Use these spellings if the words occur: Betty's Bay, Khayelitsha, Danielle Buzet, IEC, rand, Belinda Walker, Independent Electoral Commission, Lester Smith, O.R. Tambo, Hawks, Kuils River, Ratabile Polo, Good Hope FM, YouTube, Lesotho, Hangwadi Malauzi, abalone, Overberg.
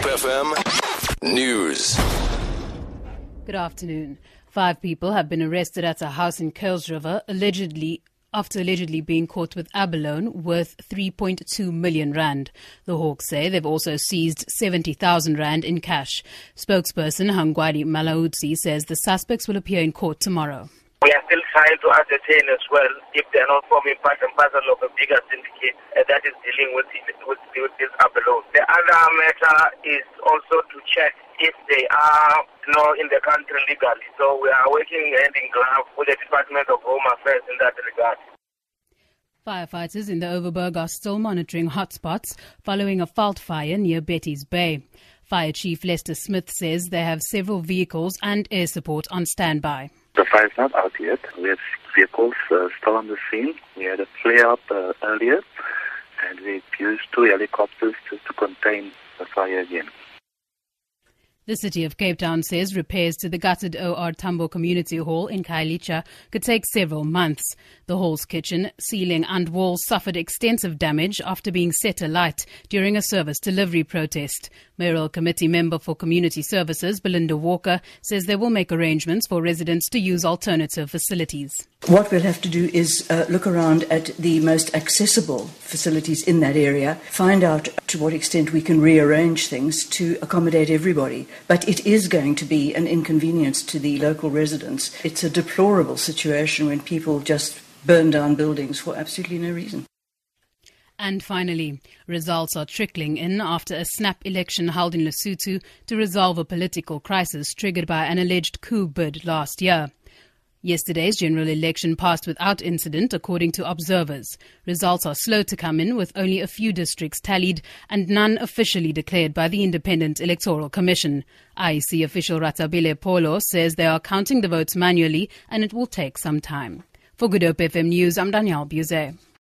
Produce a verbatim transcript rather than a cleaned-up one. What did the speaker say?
Hope F M News. Good afternoon. Five people have been arrested at a house in Kuils River, allegedly after allegedly being caught with abalone worth three point two million rand. The Hawks say they've also seized seventy thousand rand in cash. Spokesperson Hangwadi Malauzi says the suspects will appear in court tomorrow. We are still trying to ascertain as well if they are not forming part and parcel of a bigger syndicate uh, that is dealing with, with, with this abalone. The other matter is also to check if they are not in the country legally. So we are working hand in glove with the Department of Home Affairs in that regard. Firefighters in the Overberg are still monitoring hotspots following a fault fire near Betty's Bay. Fire Chief Lester Smith says they have several vehicles and air support on standby. The fire is not out yet. We have vehicles uh, still on the scene. We had a flare-up uh, earlier, and we've used two helicopters just to contain the fire again. The City of Cape Town says repairs to the gutted O R Tambo Community Hall in Khayelitsha could take several months. The hall's kitchen, ceiling and walls suffered extensive damage after being set alight during a service delivery protest. Mayoral Committee Member for Community Services, Belinda Walker, says they will make arrangements for residents to use alternative facilities. What we'll have to do is uh, look around at the most accessible facilities in that area, find out to what extent we can rearrange things to accommodate everybody. But it is going to be an inconvenience to the local residents. It's a deplorable situation when people just burn down buildings for absolutely no reason. And finally, results are trickling in after a snap election held in Lesotho to resolve a political crisis triggered by an alleged coup bid last year. Yesterday's general election passed without incident, according to observers. Results are slow to come in, with only a few districts tallied and none officially declared by the Independent Electoral Commission. I E C official Ratabile Polo says they are counting the votes manually and it will take some time. For Good Hope F M News, I'm Danielle Buzet.